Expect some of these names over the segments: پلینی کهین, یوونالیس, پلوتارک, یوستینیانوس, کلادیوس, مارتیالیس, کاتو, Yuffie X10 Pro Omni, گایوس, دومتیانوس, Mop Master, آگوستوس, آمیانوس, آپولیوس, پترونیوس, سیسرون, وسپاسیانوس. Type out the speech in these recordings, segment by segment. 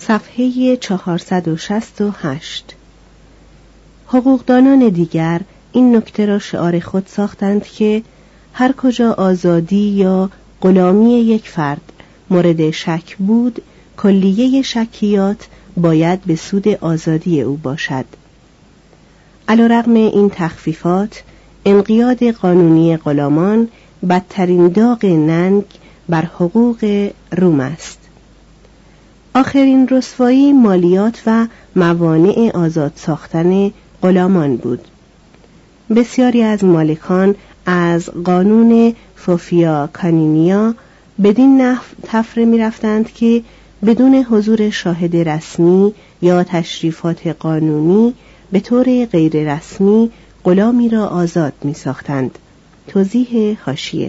صفحه 468. حقوقدانان دیگر این نکته را شعار خود ساختند که هر کجا آزادی یا غلامی یک فرد مورد شک بود، کلیه شکیات باید به سود آزادی او باشد. علیرغم این تخفیفات، انقیاد قانونی غلامان بدترین داغ ننگ بر حقوق روم است. آخرین رسوایی مالیات و موانع آزاد ساختن غلامان بود. بسیاری از مالکان از قانون فوفیا کانینیا بدین نحو تفره می رفتند که بدون حضور شاهد رسمی یا تشریفات قانونی به طور غیر رسمی غلامی را آزاد می ساختند. توضیح حاشیه.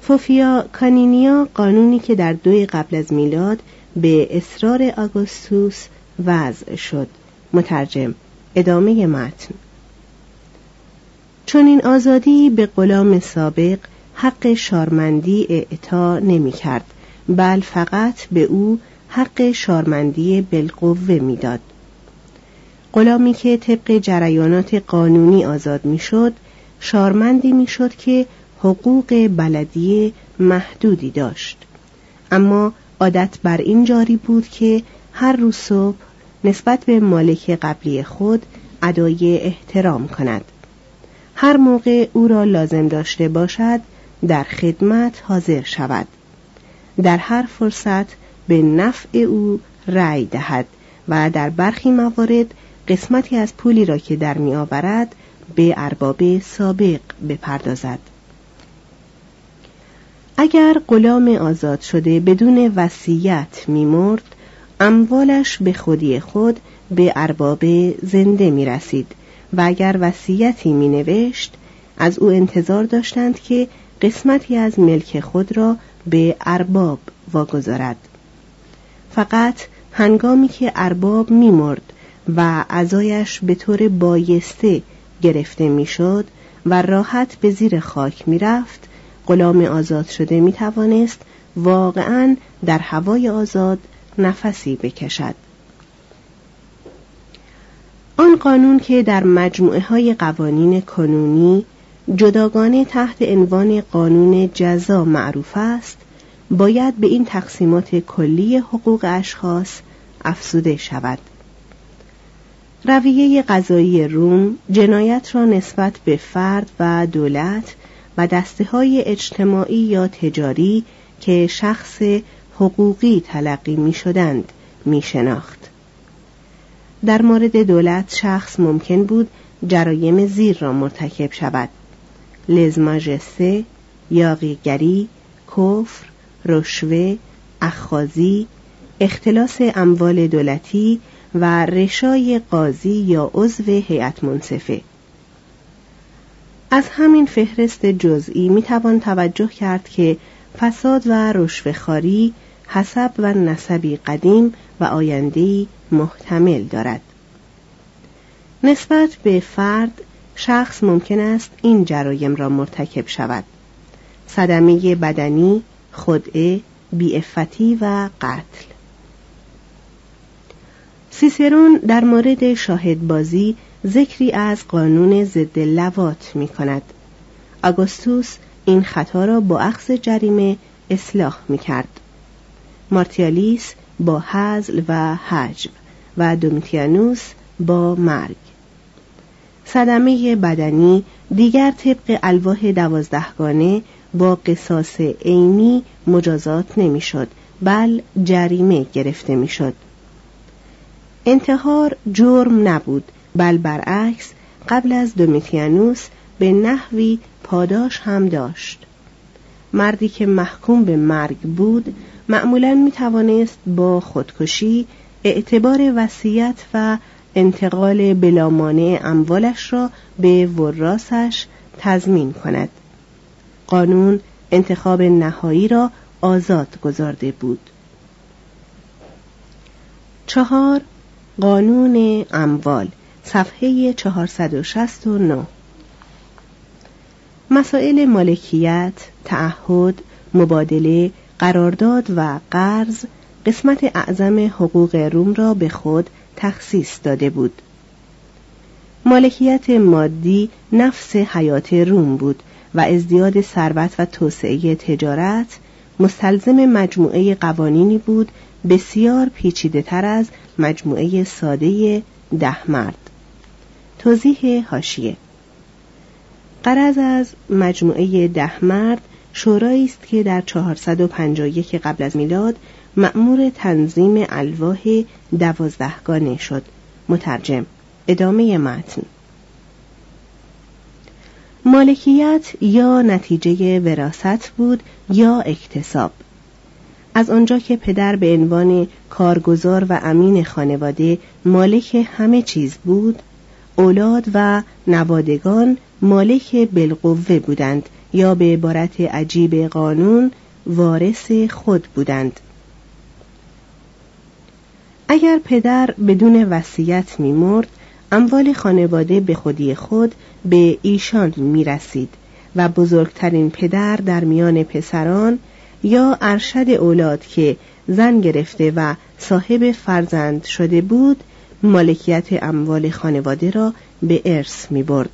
فوفیا کانینیا قانونی که در 2 قبل از میلاد به اصرار آگوستوس وضع شد. مترجم. ادامه متن. چون این آزادی به غلام سابق حق شارمندی اعطا نمی کرد، بل فقط به او حق شارمندی بالقوه می داد. غلامی که طبق جریانات قانونی آزاد می شد، شارمندی می شد که حقوق بلدیه محدودی داشت. اما عادت بر این جاری بود که هر روز صبح نسبت به مالک قبلی خود ادای احترام کند. هر موقع او را لازم داشته باشد در خدمت حاضر شود، در هر فرصت به نفع او رأی دهد و در برخی موارد قسمتی از پولی را که در می آورد به ارباب سابق بپردازد. اگر غلام آزاد شده بدون وصیت می مرد، اموالش به خودی خود به ارباب زنده می رسید و اگر وصیتی می نوشت، از او انتظار داشتند که قسمتی از ملک خود را به ارباب واگذارد. فقط هنگامی که ارباب می مرد و عزایش به طور بایسته گرفته می شد و راحت به زیر خاک می رفت، غلام آزاد شده می توانست واقعاً در هوای آزاد نفسی بکشد. آن قانون که در مجموعه های قوانین کنونی جداگانه تحت عنوان قانون جزا معروف است، باید به این تقسیمات کلی حقوق اشخاص افزوده شود. رویه قضایی روم جنایت را نسبت به فرد و دولت و دسته‌های اجتماعی یا تجاری که شخص حقوقی تلقی می‌شدند می‌شناخت. در مورد دولت شخص ممکن بود جرایم زیر را مرتکب شود: لزماجسته، یاغیگری، کفر، رشوه، اخاذی، اختلاس اموال دولتی و رشای قاضی یا عضو هیئت منصفه. از همین فهرست جزئی میتوان توجه کرد که فساد و رشوه‌خواری حسب و نسبی قدیم و آینده‌ای محتمل دارد. نسبت به فرد شخص ممکن است این جرایم را مرتکب شود: صدمه بدنی، خدعه، بیعفتی و قتل. سیسرون در مورد شاهدبازی ذکری از قانون ضد لواط می کند. آگوستوس این خطا را با اخذ جریمه اصلاح می کرد. مارتیالیس با هزل و حجب و دومتیانوس با مرگ. صدمه بدنی دیگر طبق الواح 12 گانه با قصاص عینی مجازات نمی شد، بل جریمه گرفته می شد. انتحار جرم نبود، بل برعکس قبل از دومیتیانوس به نحوی پاداش هم داشت. مردی که محکوم به مرگ بود معمولاً می توانست با خودکشی اعتبار وصیت و انتقال بلامانع اموالش را به ورثه‌اش تضمین کند. قانون انتخاب نهایی را آزاد گذارده بود. 4. قانون اموال، صفحه 469. مسائل مالکیت، تعهد، مبادله، قرارداد و قرض قسمت اعظم حقوق روم را به خود تخصیص داده بود. مالکیت مادی نفس حیات روم بود و ازدیاد ثروت و توسعه تجارت مستلزم مجموعه قوانینی بود بسیار پیچیده تر از مجموعه ساده 10 مرد. توضیح حاشیه: غرض از مجموعه 10 مرد شورایی است که در 451 قبل از میلاد مأمور تنظیم الواح 12 گانه شد. مترجم. ادامه متن. مالکیت یا نتیجه وراثت بود یا اکتساب. از آنجا که پدر به عنوان کارگزار و امین خانواده مالک همه چیز بود، اولاد و نوادگان مالک بالقوه بودند یا به عبارت عجیب قانون وارث خود بودند. اگر پدر بدون وصیت می‌مرد، اموال خانواده به خودی خود به ایشان می‌رسید و بزرگترین پدر در میان پسران یا ارشد اولاد که زن گرفته و صاحب فرزند شده بود، مالکیت اموال خانواده را به ارث می‌برد.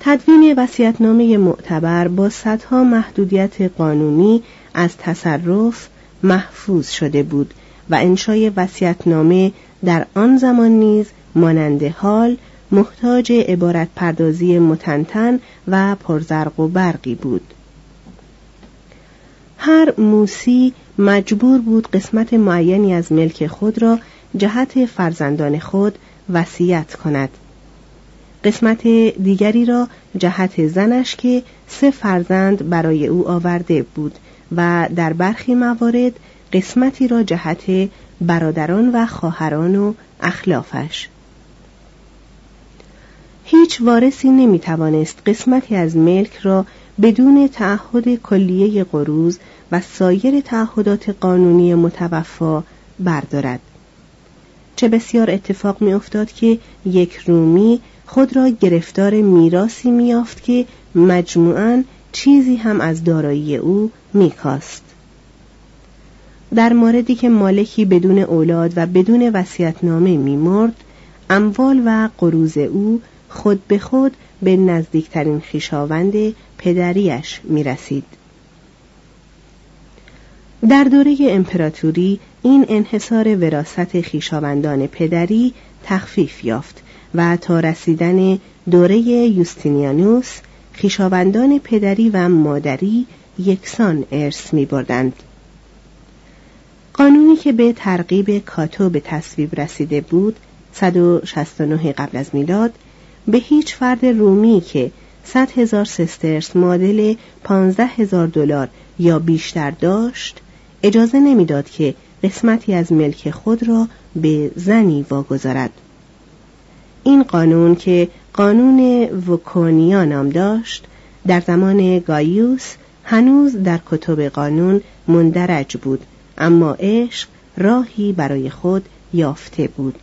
تدوین وصیت‌نامه معتبر با صدها محدودیت قانونی از تصرف محفوظ شده بود و انشای وصیت‌نامه در آن زمان نیز مانند حال محتاج عبارت پردازی متنتن و پرزرق و برقی بود. هر موسی مجبور بود قسمت معینی از ملک خود را جهت فرزندان خود وصیت کند، قسمت دیگری را جهت زنش که 3 فرزند برای او آورده بود و در برخی موارد قسمتی را جهت برادران و خواهران و اخلافش. هیچ وارثی نمی‌توانست قسمتی از ملک را بدون تعهد کلیه قروض و سایر تعهدات قانونی متوفا بردارد. چه بسیار اتفاق می‌افتاد که یک رومی خود را گرفتار میراثی می‌یافت که مجموعاً چیزی هم از دارایی او می‌کاست. در موردی که مالکی بدون اولاد و بدون وصیت‌نامه می‌مرد، اموال و قروض او خود به خود به نزدیکترین خویشاوند پدریش می‌رسید. در دوره امپراتوری این انحصار وراثت خویشاوندان پدری تخفیف یافت و تا رسیدن دوره یوستینیانوس خویشاوندان پدری و مادری یکسان ارث می‌بردند. قانونی که به ترغیب کاتو به تصویب رسیده بود 169 قبل از میلاد به هیچ فرد رومی که 100,000 سسترس معادل $15,000 یا بیشتر داشت اجازه نمیداد که قسمتی از ملک خود را به زنی واگذارد. این قانون که قانون وکونیا نام داشت در زمان گایوس هنوز در کتب قانون مندرج بود، اما عشق راهی برای خود یافته بود.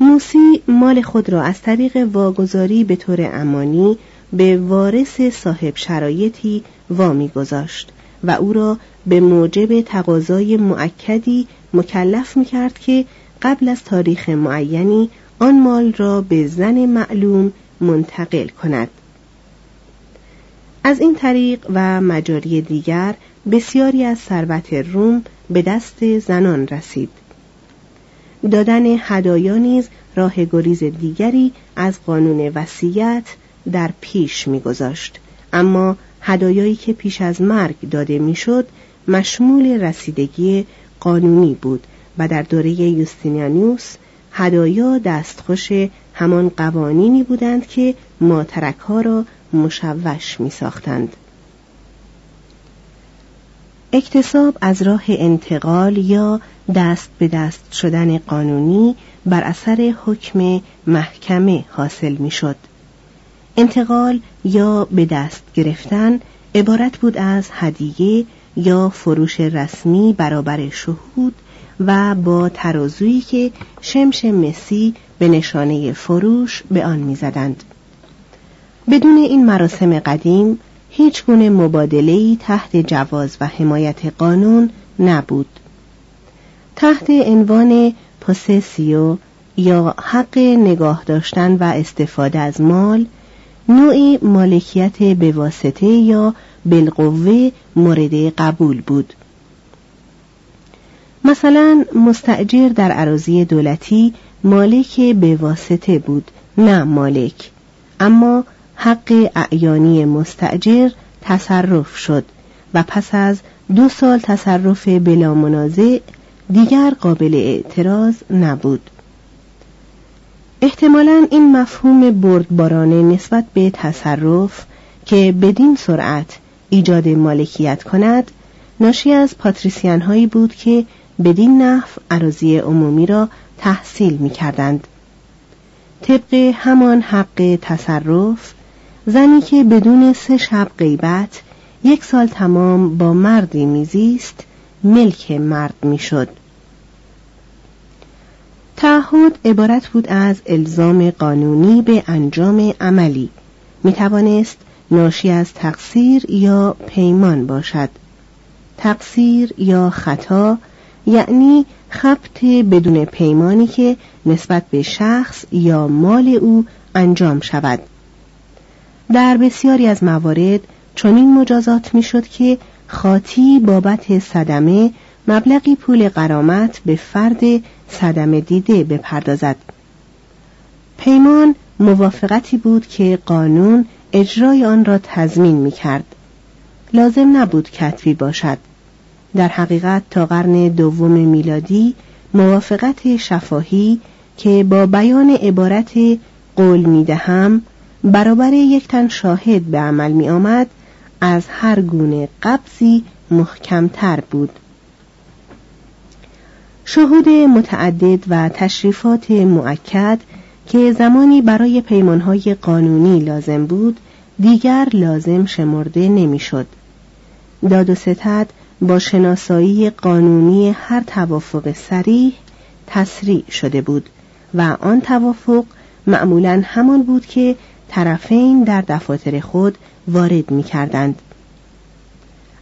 موسی مال خود را از طریق واگذاری به طور امانی به وارث صاحب شرایطی وامی گذاشت و او را به موجب تقاضای مؤکدی مکلف می‌کرد که قبل از تاریخ معینی آن مال را به زن معلوم منتقل کند. از این طریق و مجاری دیگر بسیاری از ثروت روم به دست زنان رسید. دادن هدایا نیز راه گریز دیگری از قانون وصیت در پیش می‌گذاشت، اما هدایایی که پیش از مرگ داده می‌شد مشمول رسیدگی قانونی بود و در دوره یوستینیانوس هدایا دستخوش همان قوانینی بودند که ماترک‌ها را مشوش می‌ساختند. اکتساب از راه انتقال یا دست به دست شدن قانونی بر اثر حکم محکمه حاصل می‌شد. انتقال یا به دست گرفتن عبارت بود از هدیه یا فروش رسمی برابر شهود و با ترازویی که شمش مسی به نشانه فروش به آن می‌زدند. بدون این مراسم قدیم هیچ گونه مبادله‌ای تحت جواز و حمایت قانون نبود. تحت عنوان پوسسیو یا حق نگاه داشتن و استفاده از مال، نوعی مالکیت به واسطه یا بالقوه مورد قبول بود. مثلا مستأجر در اراضی دولتی مالک به واسطه بود، نه مالک، اما حق اعیانی مستأجر تصرف شد و پس از 2 سال تصرف بلا منازع دیگر قابل اعتراض نبود. احتمالاً این مفهوم بردبارانه نسبت به تصرف که بدین سرعت ایجاد مالکیت کند ناشی از پاتریسیان هایی بود که بدین نحو اراضی عمومی را تحصیل می کردند. طبق همان حق تصرف زنی که بدون 3 شب غیبت 1 سال تمام با مردی میزیست ملک مرد میشد. تعهد عبارت بود از الزام قانونی به انجام عملی، میتوانست ناشی از تقصیر یا پیمان باشد. تقصیر یا خطا یعنی خبط بدون پیمانی که نسبت به شخص یا مال او انجام شود. در بسیاری از موارد چنین مجازات میشد که خاطی بابت صدمه مبلغی پول غرامت به فرد صدمه دیده بپردازد. پیمان موافقتی بود که قانون اجرای آن را تضمین می‌کرد. لازم نبود کتبی باشد. در حقیقت تا قرن دوم میلادی موافقت شفاهی که با بیان عبارت قول می‌دهم برابر یک تن شاهد به عمل می‌آمد از هر گونه قبضی محکم‌تر بود. شهود متعدد و تشریفات مؤکد که زمانی برای پیمانهای قانونی لازم بود دیگر لازم شمرده نمی‌شد. داد و ستد با شناسایی قانونی هر توافق صریح تسریع شده بود و آن توافق معمولاً همان بود که طرفین در دفاتر خود وارد می‌کردند.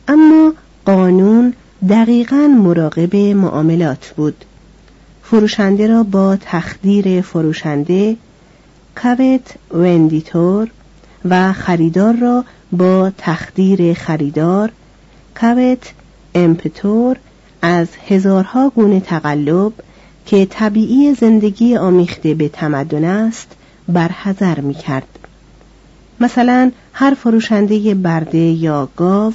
اما قانون دقیقاً مراقب معاملات بود. فروشنده را با تخدیر فروشنده کوت وندیتور و خریدار را با تخدیر خریدار کاوت امپتور از هزارها گونه تقلب که طبیعی زندگی آمیخته به تمدن است برحذر می کرد. مثلا هر فروشنده برده یا گاو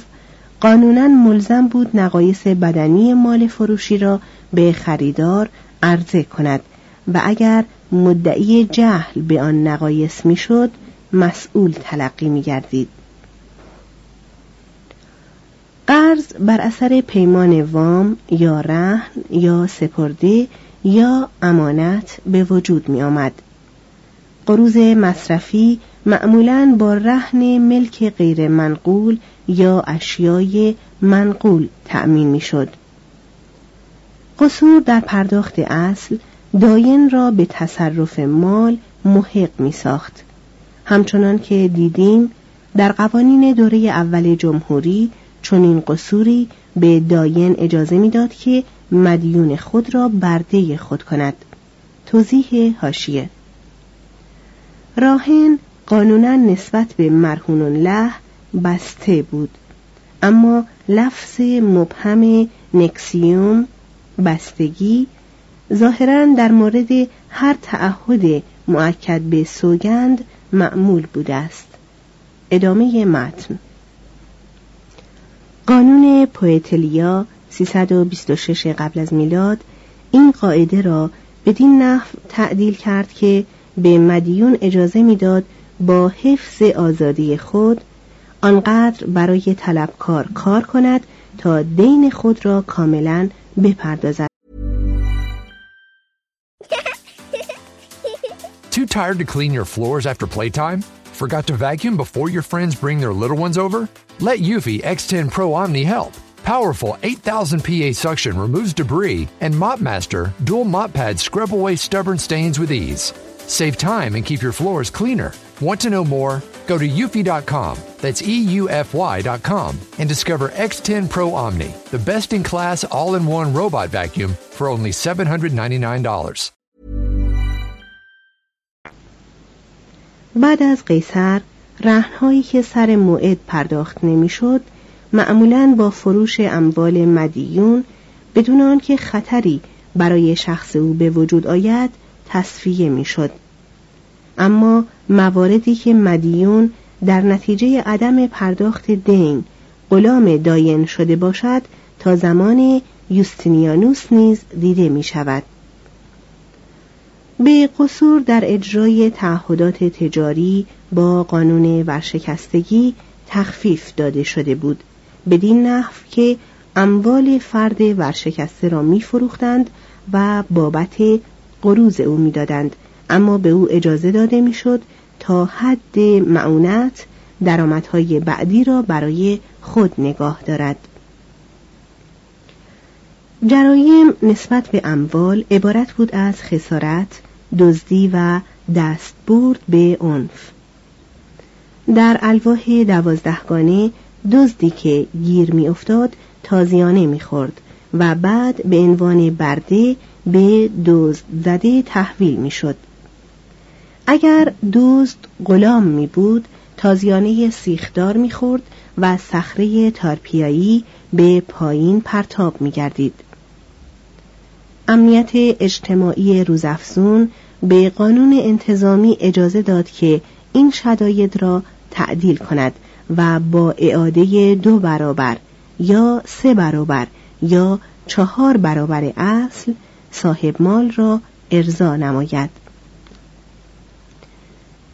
قانوناً ملزم بود نقایص بدنی مال فروشی را به خریدار عرضه کند و اگر مدعی جهل به آن نقایص می شد مسئول تلقی می گردید. قرض بر اثر پیمان وام یا رهن یا سپرده یا امانت به وجود می آمد. قروض مصرفی معمولاً با رهن ملک غیر منقول یا اشیای منقول تأمین می شد. قصور در پرداخت اصل داین را به تصرف مال محق می ساخت. همچنان که دیدیم در قوانین دوره اول جمهوری چنین قصوری به داین اجازه می داد که مدیون خود را برده خود کند. توضیح حاشیه: راهن قانونا نسبت به مرهون له بسته بود، اما لفظ مبهم نکسیوم بستگی ظاهراً در مورد هر تعهد مؤکد به سوگند معمول بوده است. ادامه متن. قانون پوئتلیا 326 قبل از میلاد این قاعده را بدین نحو تعدیل کرد که به مدیون اجازه میداد با حفظ آزادی خود آنقدر برای طلبکار کار کند تا دین خود را کاملاً بپردازد. Too tired to clean your floors after playtime? Forgot to vacuum before your friends bring their little ones over? Let Yuffie X10 Pro Omni help. Powerful 8,000 PA suction removes debris, and Mop Master dual mop pads scrub away stubborn stains with ease. Save time and keep your floors cleaner. Want to know more? Go to eufy.com, that's EUFY.com, and discover X10 Pro Omni, the best-in-class all-in-one robot vacuum for only $799. بعد از قیصر رهنهایی که سر موعد پرداخت نمیشد معمولاً با فروش اموال مدیون بدون آنکه خطری برای شخص او به وجود آید تصفیه میشد. اما مواردی که مدیون در نتیجه عدم پرداخت دین غلام داین شده باشد تا زمان یوستینیانوس نیز دیده می شود. به قصور در اجرای تعهدات تجاری با قانون ورشکستگی تخفیف داده شده بود، بدین نحو که اموال فرد ورشکسته را می فروختند و بابت قروض او می دادند، اما به او اجازه داده می شد تا حد معونت درآمدهای بعدی را برای خود نگاه دارد. جرایم نسبت به اموال عبارت بود از خسارت، دزدی و دستبرد به عنف. در الواح 12 گانه دزدی که گیر می افتاد تازیانه می خورد و بعد به عنوان برده به دزد زده تحویل می شد. اگر دزد غلام می بود تازیانه سیخدار می خورد و صخره تارپیایی به پایین پرتاب می گردید. امنیت اجتماعی روزافزون به قانون انتظامی اجازه داد که این شداید را تعدیل کند و با اعاده 2 برابر یا 3 برابر یا 4 برابر اصل صاحب مال را ارضا نماید.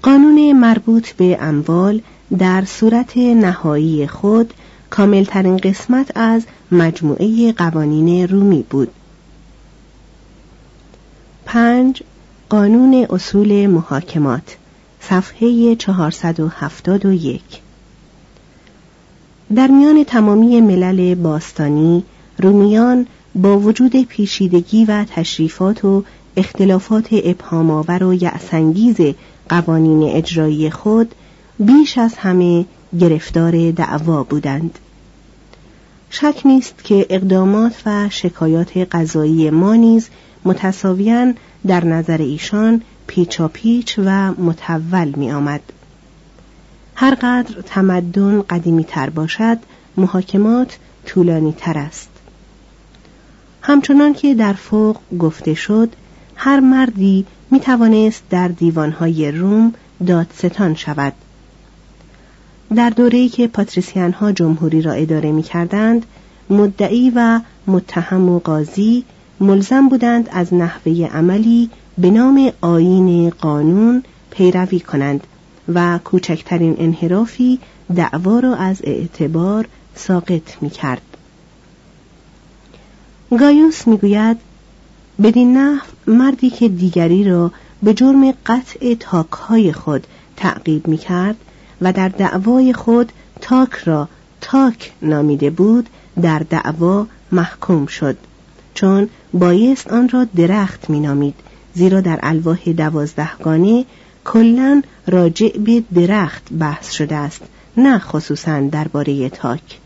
قانون مربوط به اموال در صورت نهایی خود کاملترین قسمت از مجموعه قوانین رومی بود. 5. قانون اصول محاکمات، صفحه 471. در میان تمامی ملل باستانی رومیان با وجود پیچیدگی و تشریفات و اختلافات ابهام‌آور و یأس‌انگیز قوانین اجرایی خود بیش از همه گرفتار دعوا بودند. شک نیست که اقدامات و شکایات قضایی ما نیز متساویاً در نظر ایشان پیچاپیچ و متول می آمد. هرقدر تمدن قدیمی تر باشد محاکمات طولانی تر است. همچنان که در فوق گفته شد، هر مردی می توانست در دیوانهای روم دادستان شود. در دوره‌ای که پاتریسیان ها جمهوری را اداره می کردند، مدعی و متهم و قاضی ملزم بودند از نحوه عملی به نام آیین قانون پیروی کنند و کوچکترین انحرافی دعوا را از اعتبار ساقط می کرد. گایوس می گوید بدین نحو مردی که دیگری را به جرم قطع تاک‌های خود تعقیب می کرد و در دعوای خود تاک را تاک نامیده بود، در دعوا محکوم شد، چون بایست آن را درخت می نامید، زیرا در الواح 12 گانه کلن راجع به درخت بحث شده است، نه خصوصاً درباره تاک.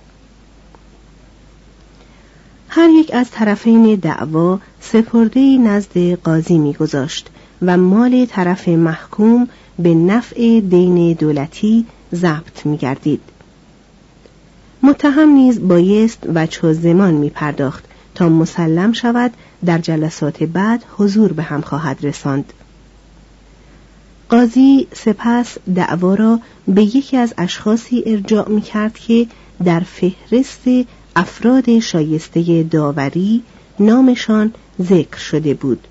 هر یک از طرفین دعوا سپرده‌ای نزد قاضی می‌گذاشت و مال طرف محکوم به نفع دین دولتی ضبط می‌گردید. متهم نیز بایست وجه زمان می‌پرداخت تا مسلم شود در جلسات بعد حضور به هم خواهد رساند. قاضی سپس دعوا را به یکی از اشخاصی ارجاع می‌کرد که در فهرست افراد شایسته داوری نامشان ذکر شده بود.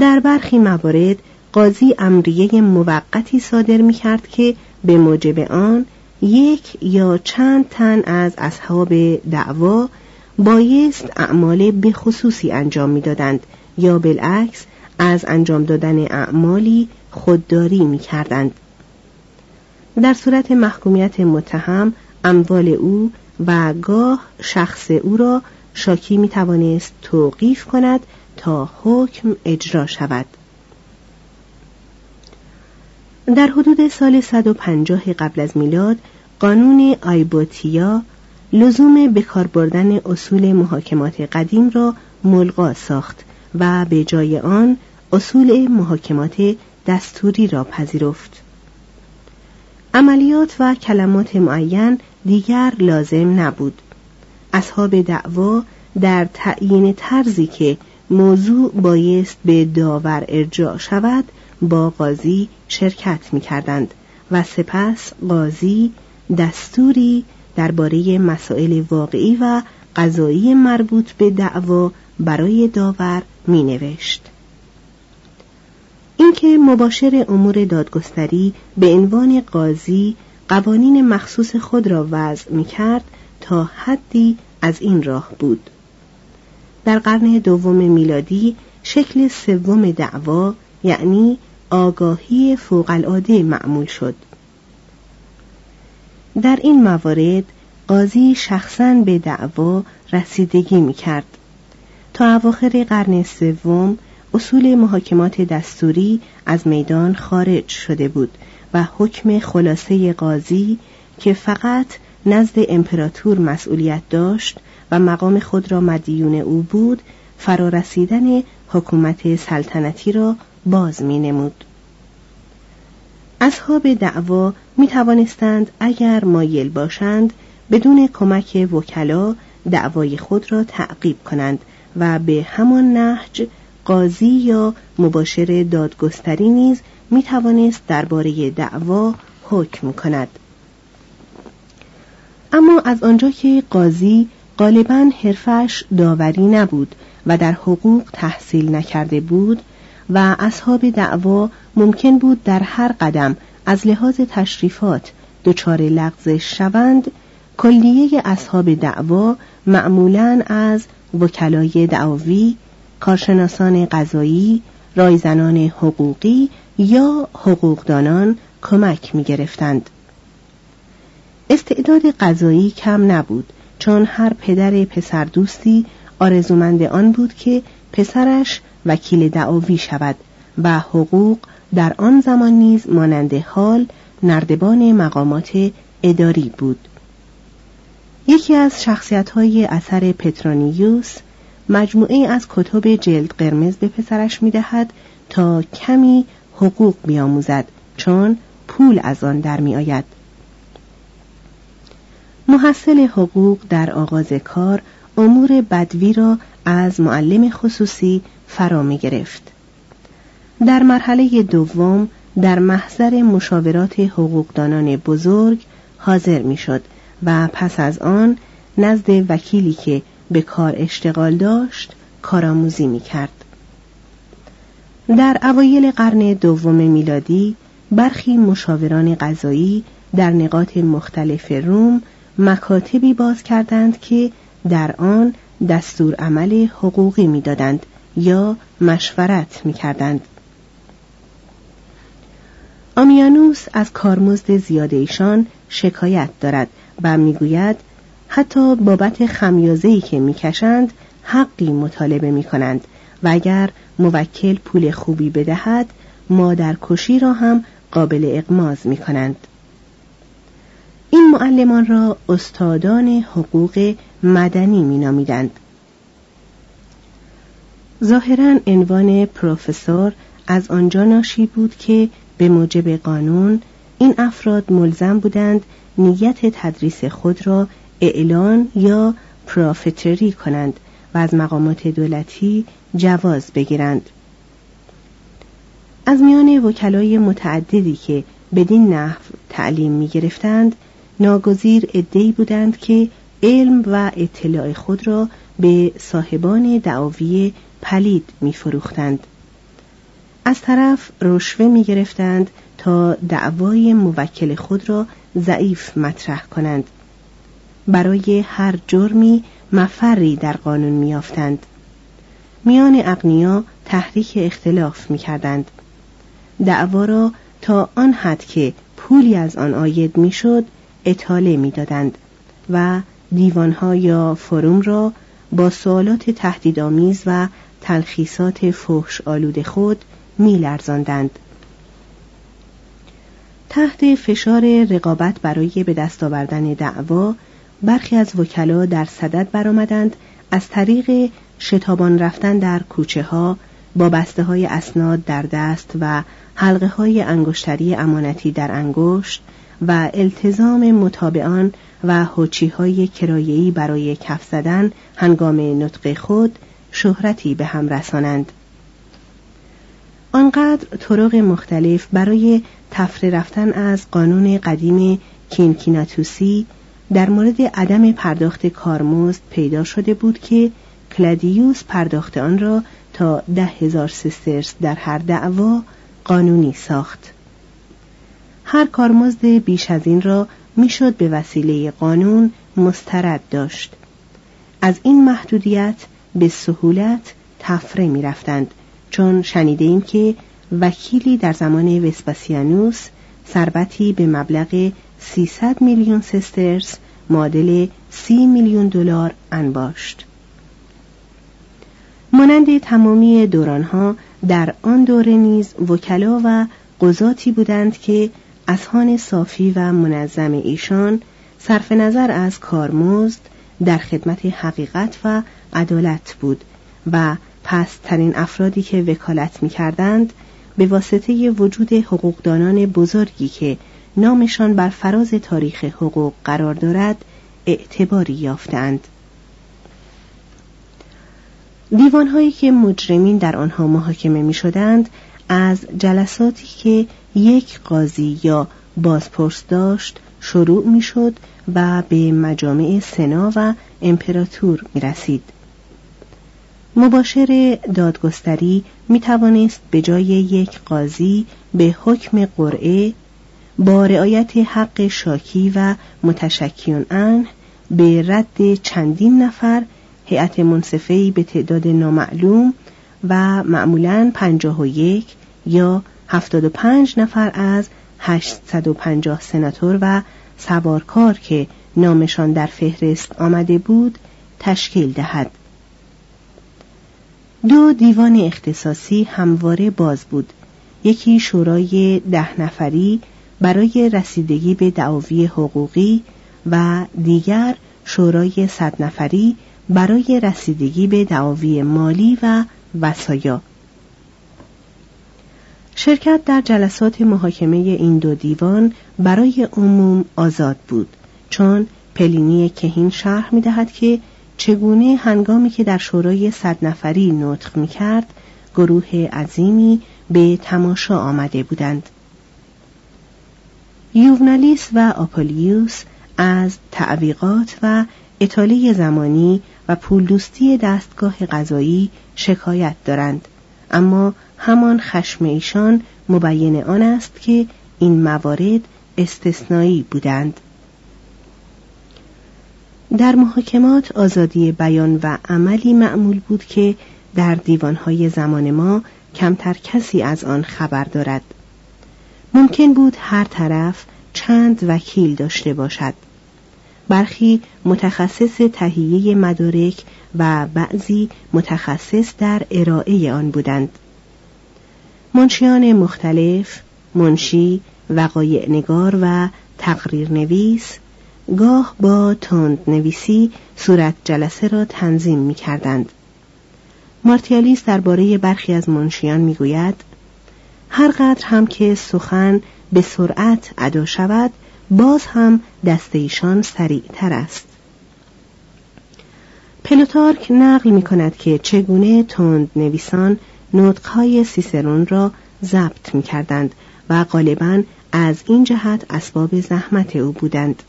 در برخی موارد قاضی امریه موقتی صادر می‌کرد که به موجب آن یک یا چند تن از اصحاب دعوا بایست اعمال به خصوصی انجام می‌دادند یا بالعکس از انجام دادن اعمالی خودداری می‌کردند. در صورت محکومیت متهم، اموال او و گاه شخص او را شاکی می توانست توقیف کند تا حکم اجرا شود. در حدود سال 150 قبل از میلاد قانون آیبوتیا لزوم بکار بردن اصول محاکمات قدیم را ملغا ساخت و به جای آن اصول محاکمات دستوری را پذیرفت. عملیات و کلمات معین دیگر لازم نبود. اصحاب دعوا در تعیین طرزی که موضوع بایست به داور ارجاع شود با قاضی شرکت می‌کردند و سپس قاضی دستوری درباره مسائل واقعی و قضایی مربوط به دعوا برای داور می‌نوشت. اینکه مباشر امور دادگستری به عنوان قاضی قوانین مخصوص خود را وضع می‌کرد تا حدی از این راه بود. در قرن دوم میلادی شکل سوم دعوا یعنی آگاهی فوق‌العاده معمول شد. در این موارد قاضی شخصاً به دعوا رسیدگی می‌کرد. تا اواخر قرن سوم اصول محاکمات دستوری از میدان خارج شده بود و حکم خلاصه قاضی که فقط نزد امپراتور مسئولیت داشت و مقام خود را مدیون او بود، فرارسیدن حکومت سلطنتی را باز می نمود. اصحاب دعوا می توانستند اگر مایل باشند بدون کمک وکلا دعوای خود را تعقیب کنند و به همان نهج قاضی یا مباشر دادگستری نیز می توانست درباره دعوا حکم کند. اما از آنجا که قاضی غالباً حرفش داوری نبود و در حقوق تحصیل نکرده بود و اصحاب دعوا ممکن بود در هر قدم از لحاظ تشریفات دچار لغزش شوند، کلیه اصحاب دعوا معمولاً از وکلای دعاوی، کارشناسان قضایی، رایزنان حقوقی یا حقوقدانان کمک می گرفتند. استعداد قضایی کم نبود، چون هر پدر پسر دوستی آرزومند آن بود که پسرش وکیل دعاوی شود و حقوق در آن زمان نیز مانند حال نردبان مقامات اداری بود. یکی از شخصیت‌های اثر پترونیوس مجموعه از کتب جلد قرمز به پسرش می‌دهد تا کمی حقوق بیاموزد، چون پول از آن در می‌آید. محصل حقوق در آغاز کار امور بدوی را از معلم خصوصی فرا می گرفت. در مرحله دوم در محضر مشاورات حقوقدانان بزرگ حاضر می شد و پس از آن نزد وکیلی که به کار اشتغال داشت کارآموزی می کرد. در اوایل قرن دوم میلادی برخی مشاوران قضایی در نقاط مختلف روم مکاتبی باز کردند که در آن دستورالعمل حقوقی می دادند یا مشورت می کردند. آمیانوس از کارمزد زیاد ایشان شکایت دارد و می گوید حتی بابت خمیازه‌ای که می کشند حقی مطالبه می کنند و اگر موکل پول خوبی بدهد مادرکشی را هم قابل اغماض می کنند. این معلمان را استادان حقوق مدنی می نامیدند. ظاهراً عنوان پروفسور از آنجا ناشی بود که به موجب قانون این افراد ملزم بودند نیت تدریس خود را اعلان یا پرافتری کنند و از مقامات دولتی جواز بگیرند. از میان وکلای متعددی که بدین نحو تعلیم می گرفتند ناگزیر عده‌ای بودند که علم و اطلاع خود را به صاحبان دعاوی پلید می فروختند. از طرف رشوه می گرفتند تا دعوای موکل خود را ضعیف مطرح کنند. برای هر جرمی مفری در قانون می یافتند. میان اغنیا تحریک اختلاف می کردند. دعوا را تا آن حد که پولی از آن عاید می شد اطاله می دادند و دیوانها یا فروم را با سوالات تهدیدآمیز و تلخیصات فحش آلود خود می لرزاندند. تحت فشار رقابت برای به دست آوردن دعوا برخی از وکلا در صدد برآمدند از طریق شتابان رفتن در کوچه ها با بسته های اسناد در دست و حلقه های انگشتری امانتی در انگشت و التزام متابعان و هوچی های کرایه‌ای برای کف زدن هنگام نطق خود شهرتی به هم رسانند. آنقدر طرق مختلف برای تفره رفتن از قانون قدیم کینکیناتوسی در مورد عدم پرداخت کارمزد پیدا شده بود که کلادیوس پرداخت آن را تا 10,000 سسترس در هر دعوا قانونی ساخت. هر کارمزد بیش از این را میشد به وسیله قانون مسترد داشت. از این محدودیت به سهولت تفره می رفتند چون شنیده ایم که وکیلی در زمان وسپاسیانوس ثروتی به مبلغ 300 میلیون سسترس معادل $30 میلیون انباشت. مانند تمامی دورانها در آن دوره نیز وکلا و قضاتی بودند که اذهان صافی و منظم ایشان صرف نظر از کارمزد در خدمت حقیقت و عدالت بود و پست‌ترین افرادی که وکالت می‌کردند به واسطه وجود حقوقدانان بزرگی که نامشان بر فراز تاریخ حقوق قرار دارد اعتباری یافتند. دیوان‌هایی که مجرمین در آنها محاکمه می‌شدند از جلساتی که یک قاضی یا بازپرس داشت شروع می‌شد و به مجامع سنا و امپراتور می‌رسید. مباشر دادگستری می‌توانست به جای یک قاضی به حکم قرعه با رعایت حق شاکی و متشکیون عنه به رد چندین نفر هیئت منصفه‌ای به تعداد نامعلوم و معمولاً 51 یا 75 نفر از 850 سناتور و سوارکار که نامشان در فهرست آمده بود تشکیل دهد. دو دیوان اختصاصی همواره باز بود، یکی شورای 10 نفری برای رسیدگی به دعاوی حقوقی و دیگر شورای 100 نفری برای رسیدگی به دعاوی مالی و وصایا. شرکت در جلسات محاکمه این دو دیوان برای عموم آزاد بود چون پلینی کهین شرح می‌دهد که چگونه هنگامی که در شورای 100 نفری نطق می‌کرد، گروه عظیمی به تماشا آمده بودند. یوونالیس و آپولیوس از تعویقات و اطاله زمانی و پولدوستی دستگاه قضایی شکایت دارند، اما همان خشم ایشان مبین آن است که این موارد استثنایی بودند. در محاکمات آزادی بیان و عملی معمول بود که در دیوانهای زمان ما کمتر کسی از آن خبر دارد. ممکن بود هر طرف چند وکیل داشته باشد، برخی متخصص تهیه مدارک و بعضی متخصص در ارائه آن بودند. منشیان مختلف، منشی، وقایع نگار و تقریر نویس، گاه با تند نویسی صورت جلسه را تنظیم می کردند. مارتیالیس درباره برخی از منشیان می گوید: هر قدر هم که سخن به سرعت ادا شود، باز هم دست ایشان سریعتر است. پلوتارک نقل می کند که چگونه تند نویسان نطقهای سیسرون را ضبط می کردند و غالباً از این جهت اسباب زحمت او بودند.